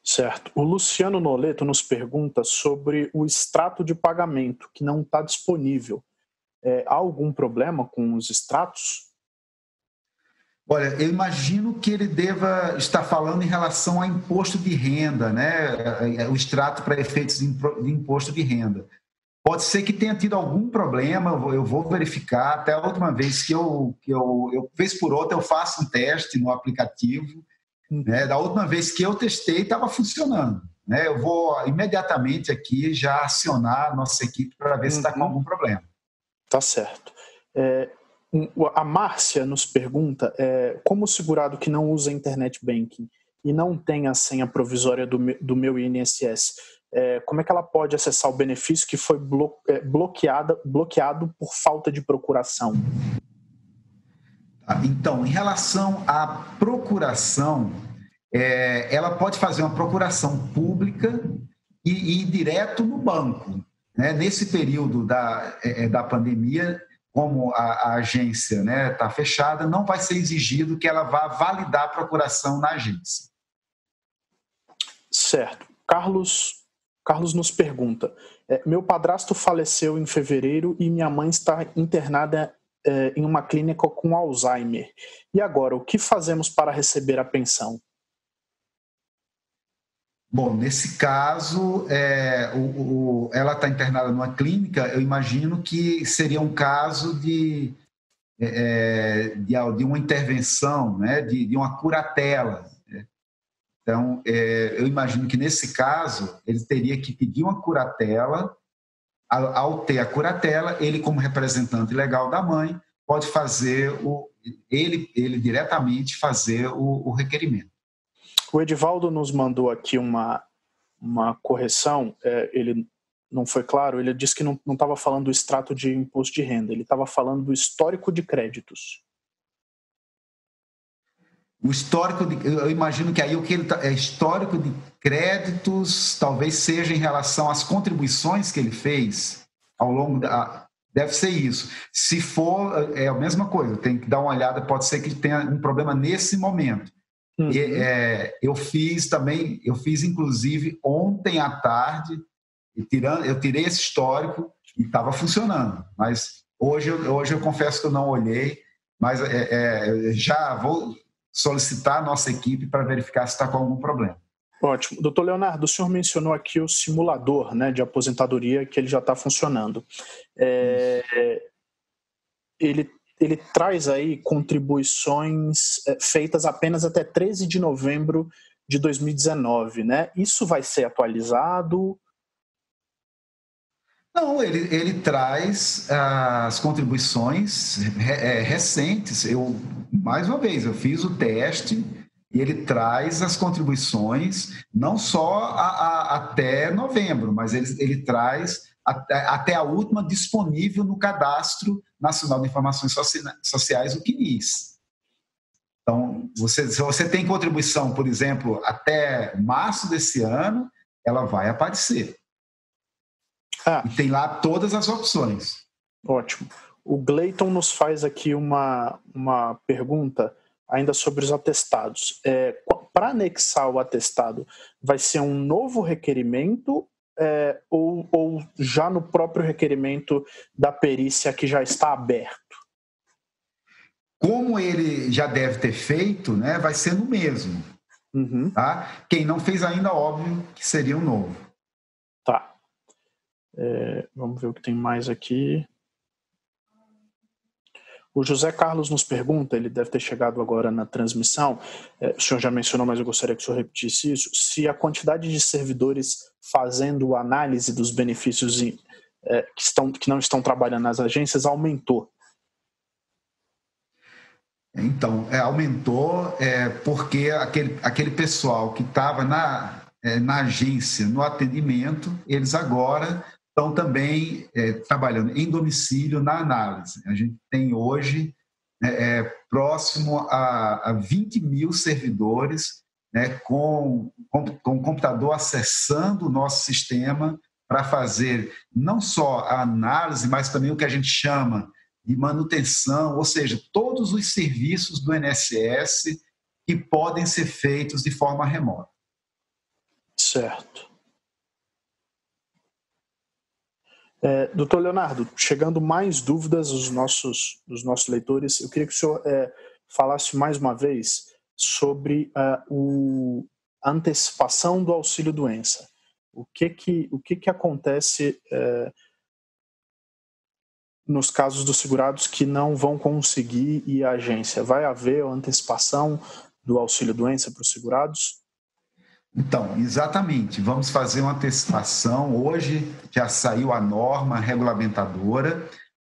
Certo. O Luciano Noleto nos pergunta sobre o extrato de pagamento, que não está disponível. É, há algum problema com os extratos? Olha, eu imagino que ele deva estar falando em relação a imposto de renda, né? O extrato para efeitos de imposto de renda. Pode ser que tenha tido algum problema, eu vou verificar. Até a última vez que eu, que eu, eu vez por outra, eu faço um teste no aplicativo. Né? Da última vez que eu testei, estava funcionando. Né? Eu vou imediatamente aqui já acionar a nossa equipe para ver se está com algum problema. Tá certo. É, a Márcia nos pergunta é, como o segurado que não usa internet banking e não tem a senha provisória do, do meu I N S S, como é que ela pode acessar o benefício que foi bloqueada, bloqueado por falta de procuração? Então, em relação à procuração, é, ela pode fazer uma procuração pública e, e ir direto no banco. Né? Nesse período da, é, da pandemia, como a, a agência está, né, fechada, não vai ser exigido que ela vá validar a procuração na agência. Certo. Carlos, Carlos nos pergunta, é, meu padrasto faleceu em fevereiro e minha mãe está internada é, em uma clínica com Alzheimer. E agora, o que fazemos para receber a pensão? Bom, nesse caso, é, o, o, ela está internada numa clínica, eu imagino que seria um caso de, é, de, de uma intervenção, né, de, de uma curatela. Então, é, eu imagino que nesse caso, ele teria que pedir uma curatela. Ao, ao ter a curatela, ele, como representante legal da mãe, pode fazer, o, ele, ele diretamente fazer o, o requerimento. O Edivaldo nos mandou aqui uma, uma correção, é, ele não foi claro, ele disse que não estava falando do extrato de imposto de renda, ele estava falando do histórico de créditos. O histórico, de, eu imagino que aí o que ele tá, é histórico de créditos, talvez seja em relação às contribuições que ele fez ao longo da... Deve ser isso. Se for, é a mesma coisa, tem que dar uma olhada, pode ser que ele tenha um problema nesse momento. Uhum. E, é, eu fiz também, eu fiz inclusive ontem à tarde, e tirando, eu tirei esse histórico e estava funcionando, mas hoje, hoje eu confesso que eu não olhei, mas é, é, já vou solicitar a nossa equipe para verificar se está com algum problema. Ótimo. Doutor Leonardo, o senhor mencionou aqui o simulador, né, de aposentadoria, que ele já está funcionando. É, ele Ele traz aí contribuições feitas apenas até treze de novembro de dois mil e dezenove, né? Isso vai ser atualizado? Não, ele, ele traz as contribuições recentes. Eu, mais uma vez, eu fiz o teste e ele traz as contribuições não só a, a, até novembro, mas ele, ele traz... até a última disponível no Cadastro Nacional de Informações Sociais, o C N I S. Então, você, se você tem contribuição, por exemplo, até março desse ano, ela vai aparecer. Ah. E tem lá todas as opções. Ótimo. O Gleiton nos faz aqui uma, uma pergunta ainda sobre os atestados. É, para anexar o atestado, vai ser um novo requerimento? É, ou, ou já no próprio requerimento da perícia que já está aberto? Como ele já deve ter feito, né, vai ser no mesmo. Uhum. Tá? Quem não fez ainda, óbvio, que seria um novo. Tá. É, vamos ver o que tem mais aqui. O José Carlos nos pergunta, ele deve ter chegado agora na transmissão, é, o senhor já mencionou, mas eu gostaria que o senhor repetisse isso, se a quantidade de servidores fazendo análise dos benefícios em, é, que, estão, que não estão trabalhando nas agências aumentou. Então, é, aumentou é, porque aquele, aquele pessoal que estava na, é, na agência, no atendimento, eles agora... estão também é, trabalhando em domicílio na análise. A gente tem hoje é, é, próximo a, a vinte mil servidores, né, com, com, com o computador acessando o nosso sistema para fazer não só a análise, mas também o que a gente chama de manutenção, ou seja, todos os serviços do I N S S que podem ser feitos de forma remota. Certo. É, doutor Leonardo, chegando mais dúvidas dos nossos, dos nossos leitores, eu queria que o senhor é, falasse mais uma vez sobre uh, o, a antecipação do auxílio-doença. O que que, o que, que acontece é, nos casos dos segurados que não vão conseguir ir à agência? Vai haver a antecipação do auxílio-doença para os segurados? Então, exatamente, vamos fazer uma antecipação. Hoje já saiu a norma regulamentadora,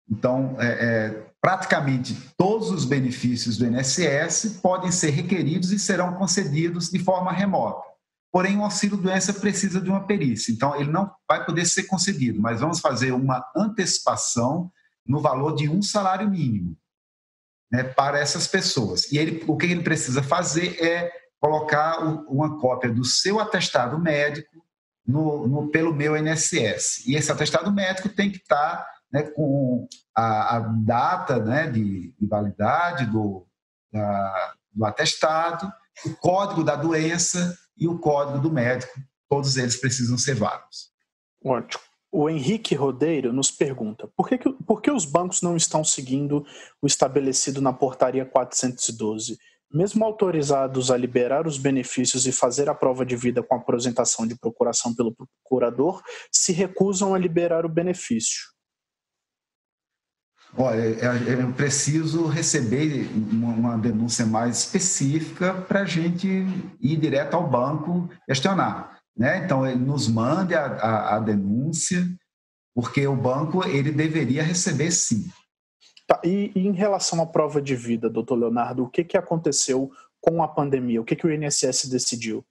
então é, é, praticamente todos os benefícios do I N S S podem ser requeridos e serão concedidos de forma remota. Porém, o auxílio-doença precisa de uma perícia, então ele não vai poder ser concedido, mas vamos fazer uma antecipação no valor de um salário mínimo, né, para essas pessoas. E ele, o que ele precisa fazer é... colocar uma cópia do seu atestado médico no, no, pelo meu I N S S. E esse atestado médico tem que estar né, com a, a data, né, de, de validade do, da, do atestado, o código da doença e o código do médico. Todos eles precisam ser válidos. Ótimo. O Henrique Rodeiro nos pergunta por que, que, por que os bancos não estão seguindo o estabelecido na portaria quatrocentos e doze, mesmo autorizados a liberar os benefícios e fazer a prova de vida com a apresentação de procuração pelo procurador, se recusam a liberar o benefício? Olha, eu preciso receber uma denúncia mais específica para a gente ir direto ao banco questionar, né? Então, ele nos mande a, a, a denúncia, porque o banco ele deveria receber sim. Tá, e, e em relação à prova de vida, doutor Leonardo, o que, que aconteceu com a pandemia? O que, que o I N S S decidiu?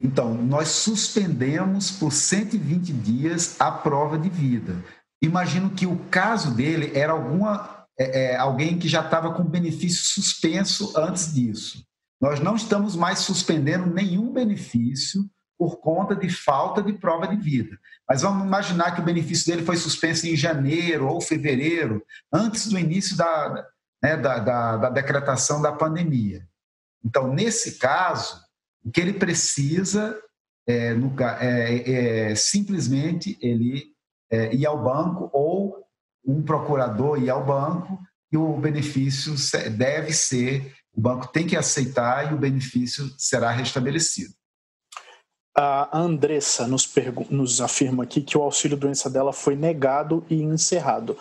Então, nós suspendemos por cento e vinte dias a prova de vida. Imagino que o caso dele era alguma, é, é, alguém que já estava com benefício suspenso antes disso. Nós não estamos mais suspendendo nenhum benefício por conta de falta de prova de vida. Mas vamos imaginar que o benefício dele foi suspenso em janeiro ou fevereiro, antes do início da, né, da, da, da decretação da pandemia. Então, nesse caso, o que ele precisa é, no, é, é simplesmente ele... É, ir ao banco, ou um procurador ir ao banco, e o benefício deve ser, o banco tem que aceitar e o benefício será restabelecido. A Andressa nos, pergu- nos afirma aqui que o auxílio-doença dela foi negado e encerrado.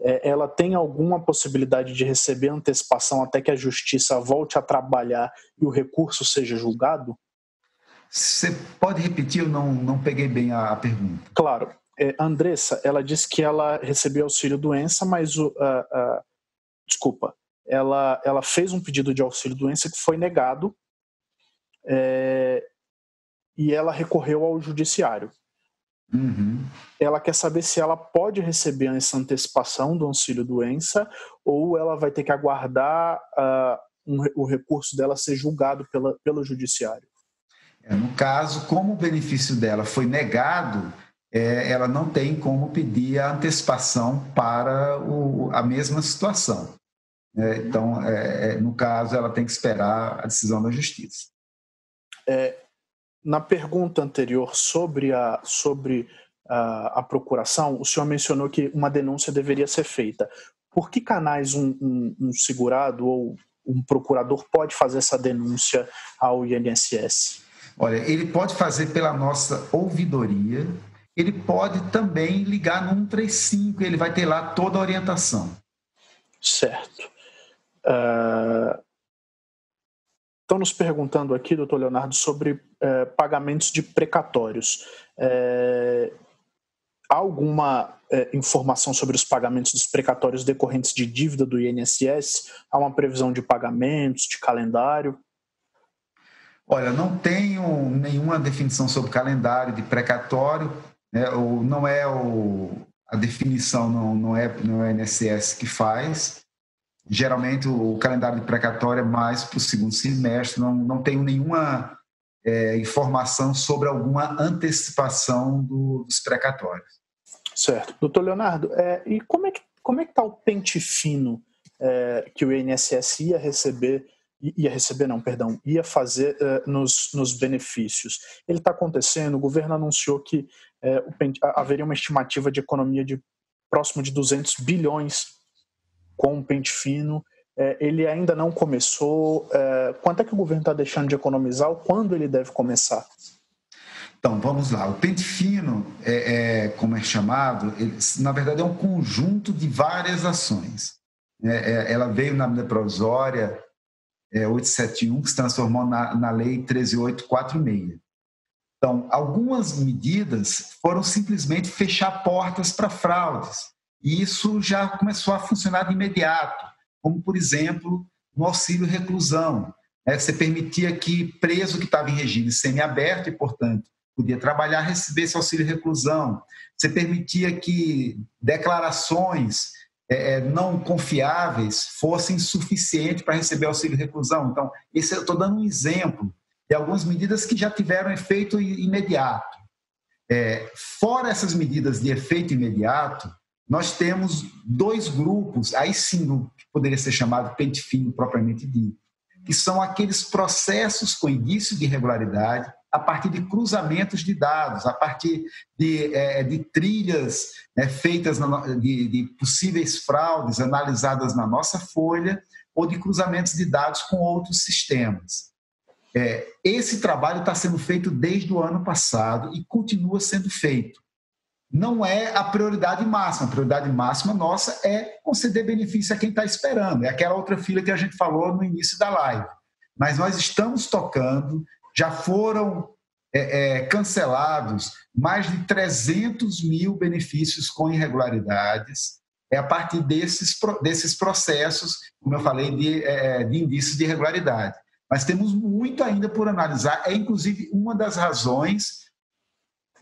É, ela tem alguma possibilidade de receber antecipação até que a justiça volte a trabalhar e o recurso seja julgado? Você pode repetir? Eu não, não peguei bem a, a pergunta. Claro. É, Andressa, ela disse que ela recebeu auxílio-doença, mas o... Ah, ah, desculpa. Ela, ela fez um pedido de auxílio-doença que foi negado é, e ela recorreu ao judiciário. Uhum. Ela quer saber se ela pode receber essa antecipação do auxílio-doença ou ela vai ter que aguardar ah, um, o recurso dela ser julgado pela, pelo judiciário. No caso, como o benefício dela foi negado... ela não tem como pedir a antecipação para o, a mesma situação. Então, é, no caso, ela tem que esperar a decisão da justiça. É, na pergunta anterior sobre, a, sobre a, a procuração, o senhor mencionou que uma denúncia deveria ser feita. Por que canais um, um, um segurado ou um procurador pode fazer essa denúncia ao I N S S? Olha, ele pode fazer pela nossa ouvidoria... Ele pode também ligar no um três cinco, ele vai ter lá toda a orientação. Certo. Uh, estão nos perguntando aqui, doutor Leonardo, sobre uh, pagamentos de precatórios. Uh, há alguma uh, informação sobre os pagamentos dos precatórios decorrentes de dívida do I N S S? Há uma previsão de pagamentos, de calendário? Olha, não tenho nenhuma definição sobre calendário de precatório. É, ou não é o, a definição, não, não, é, não é o I N S S que faz. Geralmente, o, o calendário de precatório é mais para o segundo semestre. Não, não tenho nenhuma é, informação sobre alguma antecipação do, dos precatórios. Certo. Doutor Leonardo, é, e como é que como é que está o pente fino é, que o I N S S ia receber, ia receber não, perdão, ia fazer uh, nos, nos benefícios? Ele está acontecendo, o governo anunciou que uh, o, haveria uma estimativa de economia de próximo de duzentos bilhões com o pente fino, uh, ele ainda não começou, uh, quanto é que o governo está deixando de economizar ou quando ele deve começar? Então, vamos lá, o pente fino, é, é, como é chamado, ele, na verdade é um conjunto de várias ações. É, é, ela veio na medida provisória, oitocentos e setenta e um, que se transformou na, na Lei treze mil oitocentos e quarenta e seis. Então, algumas medidas foram simplesmente fechar portas para fraudes, e isso já começou a funcionar de imediato, como, por exemplo, no auxílio reclusão. Né? Você permitia que preso que estava em regime semiaberto e, portanto, podia trabalhar, recebesse auxílio reclusão. Você permitia que declarações... É, não confiáveis fossem suficientes para receber auxílio reclusão. Então, esse, eu estou dando um exemplo de algumas medidas que já tiveram efeito imediato. É, fora essas medidas de efeito imediato, nós temos dois grupos, aí sim poderia ser chamado pente fino propriamente dito, que são aqueles processos com indício de irregularidade a partir de cruzamentos de dados, a partir de, é, de trilhas né, feitas na, de, de possíveis fraudes analisadas na nossa folha ou de cruzamentos de dados com outros sistemas. É, esse trabalho está sendo feito desde o ano passado e continua sendo feito. Não é a prioridade máxima. A prioridade máxima nossa é conceder benefício a quem está esperando. É aquela outra fila que a gente falou no início da live. Mas nós estamos tocando, já foram é, é, cancelados mais de trezentos mil benefícios com irregularidades é a partir desses, desses processos, como eu falei, de, é, de indícios de irregularidade. Mas temos muito ainda por analisar. É, inclusive, uma das razões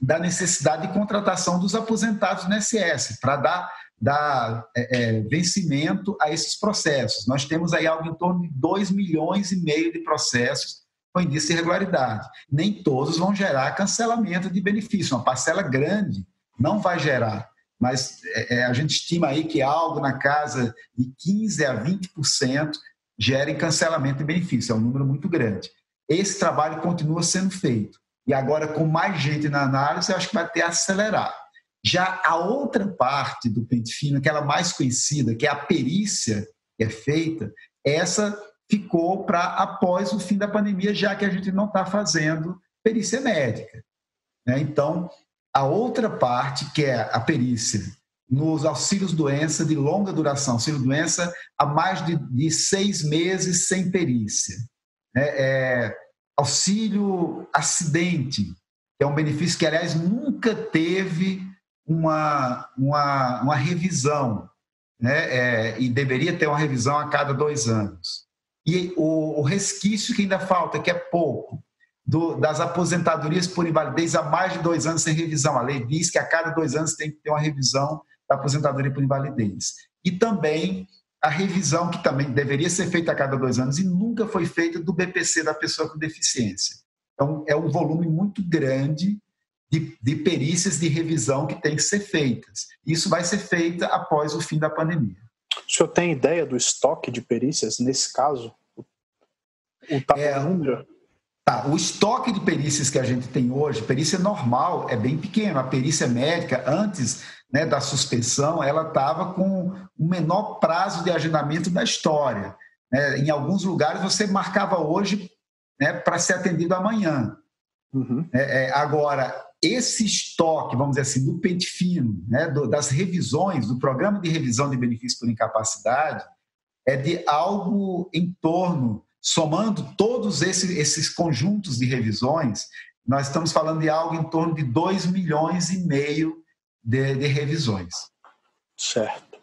da necessidade de contratação dos aposentados no I N S S, para dar, dar é, é, vencimento a esses processos. Nós temos aí algo em torno de dois milhões e meio de processos com indício de irregularidade. Nem todos vão gerar cancelamento de benefício. Uma parcela grande não vai gerar, mas é, a gente estima aí que algo na casa de quinze a vinte por cento gerem cancelamento de benefício. É um número muito grande. Esse trabalho continua sendo feito. E agora, com mais gente na análise, eu acho que vai ter a acelerar. Já a outra parte do pente fino, aquela mais conhecida, que é a perícia que é feita, essa ficou para após o fim da pandemia, já que a gente não está fazendo perícia médica. Né? Então, a outra parte, que é a perícia nos auxílios-doença de longa duração, auxílio-doença há mais de, de seis meses sem perícia. Né? É... Auxílio acidente, que é um benefício que, aliás, nunca teve uma, uma, uma revisão, né? É, e deveria ter uma revisão a cada dois anos. E o, o resquício que ainda falta, que é pouco, do, das aposentadorias por invalidez há mais de dois anos sem revisão. A lei diz que a cada dois anos tem que ter uma revisão da aposentadoria por invalidez. E também a revisão, que também deveria ser feita a cada dois anos e nunca foi feita, do B P C da pessoa com deficiência. Então, é um volume muito grande de, de perícias de revisão que tem que ser feitas. Isso vai ser feita após o fim da pandemia. O senhor tem ideia do estoque de perícias nesse caso? O tamanho do número? Tá, o estoque de perícias que a gente tem hoje, perícia normal, é bem pequeno. A perícia médica, antes, né, da suspensão, ela estava com o menor prazo de agendamento da história. Né? Em alguns lugares, você marcava hoje, né, para ser atendido amanhã. Uhum. É, é, agora, esse estoque, vamos dizer assim, do pente fino, né, do, das revisões, do programa de revisão de benefício por incapacidade, é de algo em torno, somando todos esses, esses conjuntos de revisões, nós estamos falando de algo em torno de dois milhões e meio De, de revisões. Certo.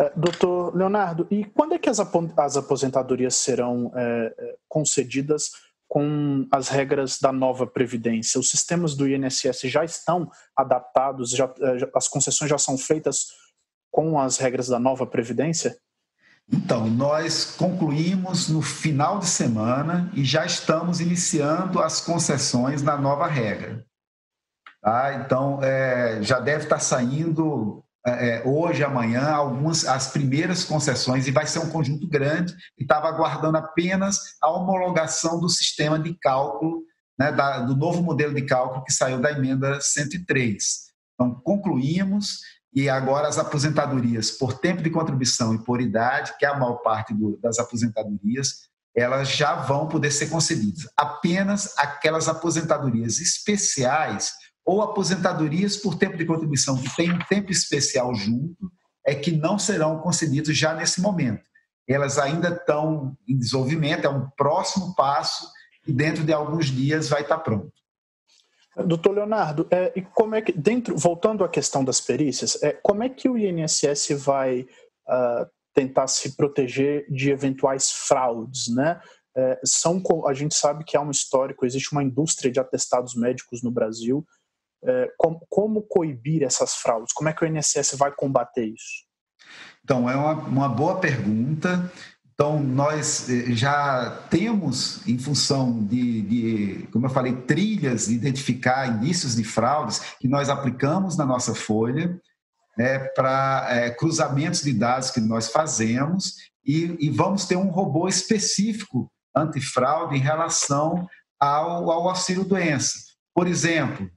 É, doutor Leonardo, e quando é que as, as aposentadorias serão é, concedidas com as regras da nova Previdência? Os sistemas do I N S S já estão adaptados? Já, já, as concessões já são feitas com as regras da nova Previdência? Então, nós concluímos no final de semana e já estamos iniciando as concessões na nova regra. Ah, então, é, já deve estar saindo é, hoje, amanhã, algumas, as primeiras concessões, e vai ser um conjunto grande, e estava aguardando apenas a homologação do sistema de cálculo, né, da, do novo modelo de cálculo que saiu da Emenda cento e três. Então, concluímos, e agora as aposentadorias por tempo de contribuição e por idade, que é a maior parte do, das aposentadorias, elas já vão poder ser concedidas. Apenas aquelas aposentadorias especiais ou aposentadorias por tempo de contribuição que tem um tempo especial junto, é que não serão concedidos já nesse momento. Elas ainda estão em desenvolvimento, é um próximo passo e dentro de alguns dias vai estar pronto. Doutor Leonardo, é, e como é que, dentro, voltando à questão das perícias, é, como é que o I N S S vai uh, tentar se proteger de eventuais fraudes, né? É, são, a gente sabe que há um histórico, existe uma indústria de atestados médicos no Brasil. Como, como coibir essas fraudes? Como é que o I N S S vai combater isso? Então, é uma, uma boa pergunta. Então, nós já temos, em função de, de, como eu falei, trilhas de identificar indícios de fraudes que nós aplicamos na nossa folha. é, para é, cruzamentos de dados que nós fazemos e, e vamos ter um robô específico antifraude em relação ao, ao auxílio-doença. Por exemplo,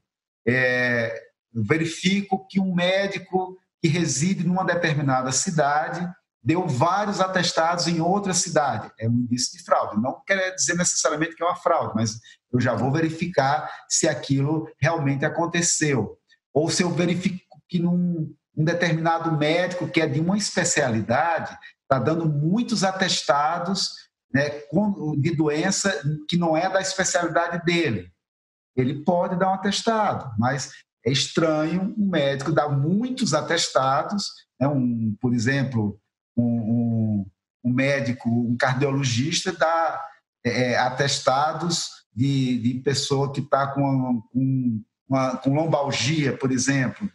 é, verifico que um médico que reside numa determinada cidade deu vários atestados em outra cidade. É um indício de fraude. Não quer dizer necessariamente que é uma fraude, mas eu já vou verificar se aquilo realmente aconteceu. Ou se eu verifico que num, um determinado médico que é de uma especialidade está dando muitos atestados, né, com, de doença que não é da especialidade dele. Ele pode dar um atestado, mas é estranho um médico dar muitos atestados, né, um, por exemplo... Um, um, um médico, um cardiologista dá é, atestados de, de pessoa que está com, com, com lombalgia, por exemplo.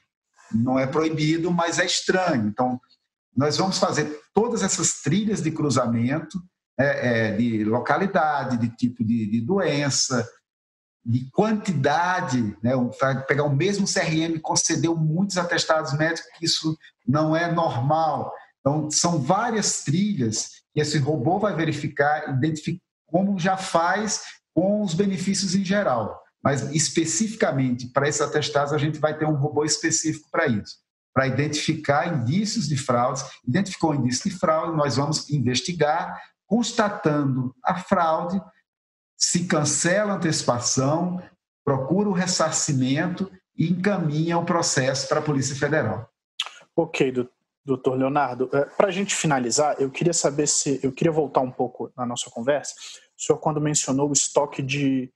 Não é proibido, mas é estranho. Então, nós vamos fazer todas essas trilhas de cruzamento é, é, de localidade, de tipo de, de doença, de quantidade, né? Pegar o mesmo C R M e conceder muitos atestados médicos, isso não é normal. Então, são várias trilhas que esse robô vai verificar, identificar como já faz com os benefícios em geral. Mas, especificamente, para esses atestados, a gente vai ter um robô específico para isso, para identificar indícios de fraudes. Identificou o indício de fraude, nós vamos investigar, constatando a fraude, se cancela a antecipação, procura o ressarcimento e encaminha o processo para a Polícia Federal. Ok, doutor. Doutor Leonardo, para a gente finalizar, eu queria saber se, eu queria voltar um pouco na nossa conversa. O senhor, quando mencionou o estoque de,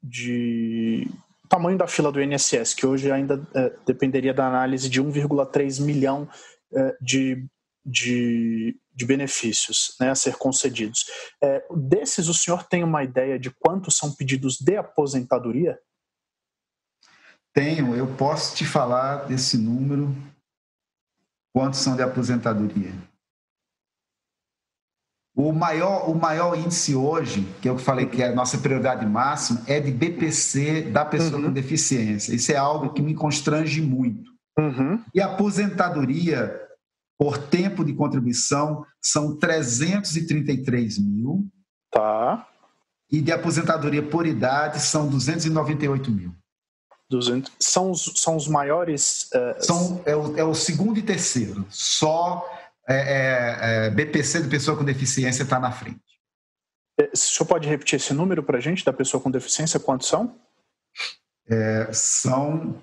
de tamanho da fila do I N S S, que hoje ainda é, dependeria da análise de um vírgula três milhão é, de, de, de benefícios, né, a ser concedidos. É, desses, o senhor tem uma ideia de quantos são pedidos de aposentadoria? Tenho, eu posso te falar desse número. Quantos são de aposentadoria? O maior, o maior índice hoje, que eu falei que é a nossa prioridade máxima, é de B P C da pessoa uhum. com deficiência. Isso é algo que me constrange muito. Uhum. E a aposentadoria por tempo de contribuição são trezentos e trinta e três mil. Tá. E de aposentadoria por idade são duzentos e noventa e oito mil. duzentos São os, são os maiores... Uh... São, é, o, é o segundo e terceiro. Só é, é, B P C de pessoa com deficiência está na frente. O senhor pode repetir esse número para a gente, da pessoa com deficiência? Quantos são? É, são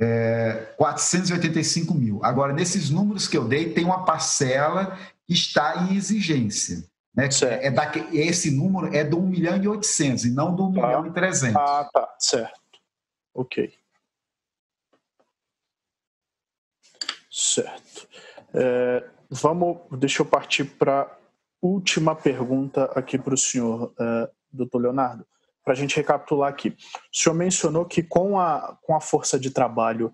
é, quatrocentos e oitenta e cinco mil. Agora, nesses números que eu dei, tem uma parcela que está em exigência. Né? Certo. É da, esse número é do um milhão e oitocentos e não do um milhão e trezentos. Ah, tá. Certo. Ok. Certo. É, vamos, deixa eu partir para a última pergunta aqui para o senhor, é, doutor Leonardo, para a gente recapitular aqui. O senhor mencionou que com a, com a força de trabalho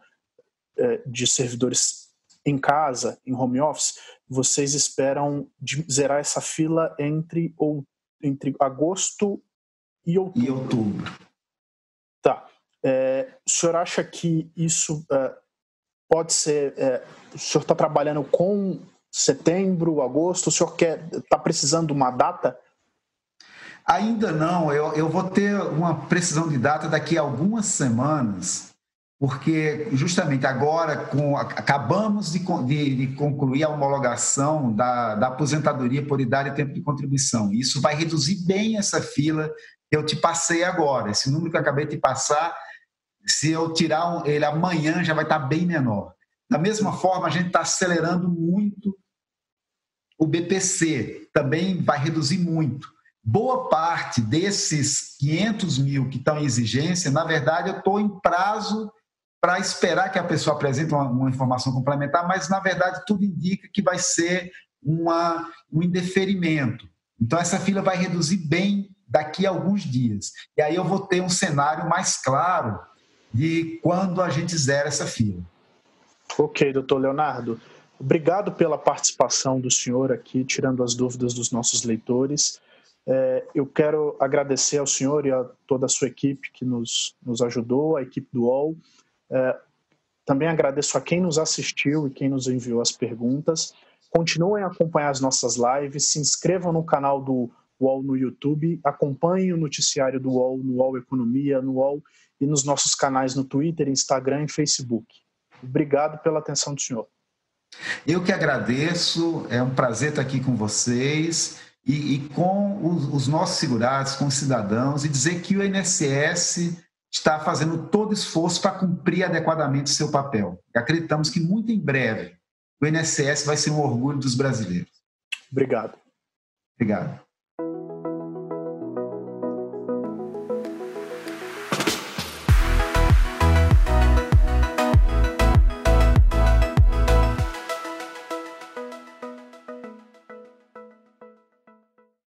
é, de servidores em casa, em home office, vocês esperam de zerar essa fila entre, ou, entre agosto e outubro. E outubro. Tá. É, o senhor acha que isso é, pode ser... É, o senhor está trabalhando com setembro, agosto? O senhor está precisando de uma data? Ainda não. Eu, eu vou ter uma precisão de data daqui a algumas semanas, porque justamente agora com, acabamos de, de, de concluir a homologação da, da aposentadoria por idade e tempo de contribuição. Isso vai reduzir bem essa fila que eu te passei agora. Esse número que eu acabei de passar... Se eu tirar ele amanhã, já vai estar bem menor. Da mesma forma, a gente está acelerando muito o B P C, também vai reduzir muito. Boa parte desses quinhentos mil que estão em exigência, na verdade, eu estou em prazo para esperar que a pessoa apresente uma, uma informação complementar, mas, na verdade, tudo indica que vai ser uma, um indeferimento. Então, essa fila vai reduzir bem daqui a alguns dias. E aí eu vou ter um cenário mais claro de quando a gente zera essa fila. Ok, doutor Leonardo. Obrigado pela participação do senhor aqui, tirando as dúvidas dos nossos leitores. É, eu quero agradecer ao senhor e a toda a sua equipe que nos, nos ajudou, a equipe do U O L. É, Também agradeço a quem nos assistiu e quem nos enviou as perguntas. Continuem a acompanhar as nossas lives, se inscrevam no canal do U O L no YouTube, acompanhem o noticiário do U O L no U O L Economia, no U O L e nos nossos canais no Twitter, Instagram e Facebook. Obrigado pela atenção do senhor. Eu que agradeço, é um prazer estar aqui com vocês e, e com os, os nossos segurados, com os cidadãos, e dizer que o I N S S está fazendo todo esforço para cumprir adequadamente o seu papel. Acreditamos que muito em breve o I N S S vai ser um orgulho dos brasileiros. Obrigado. Obrigado.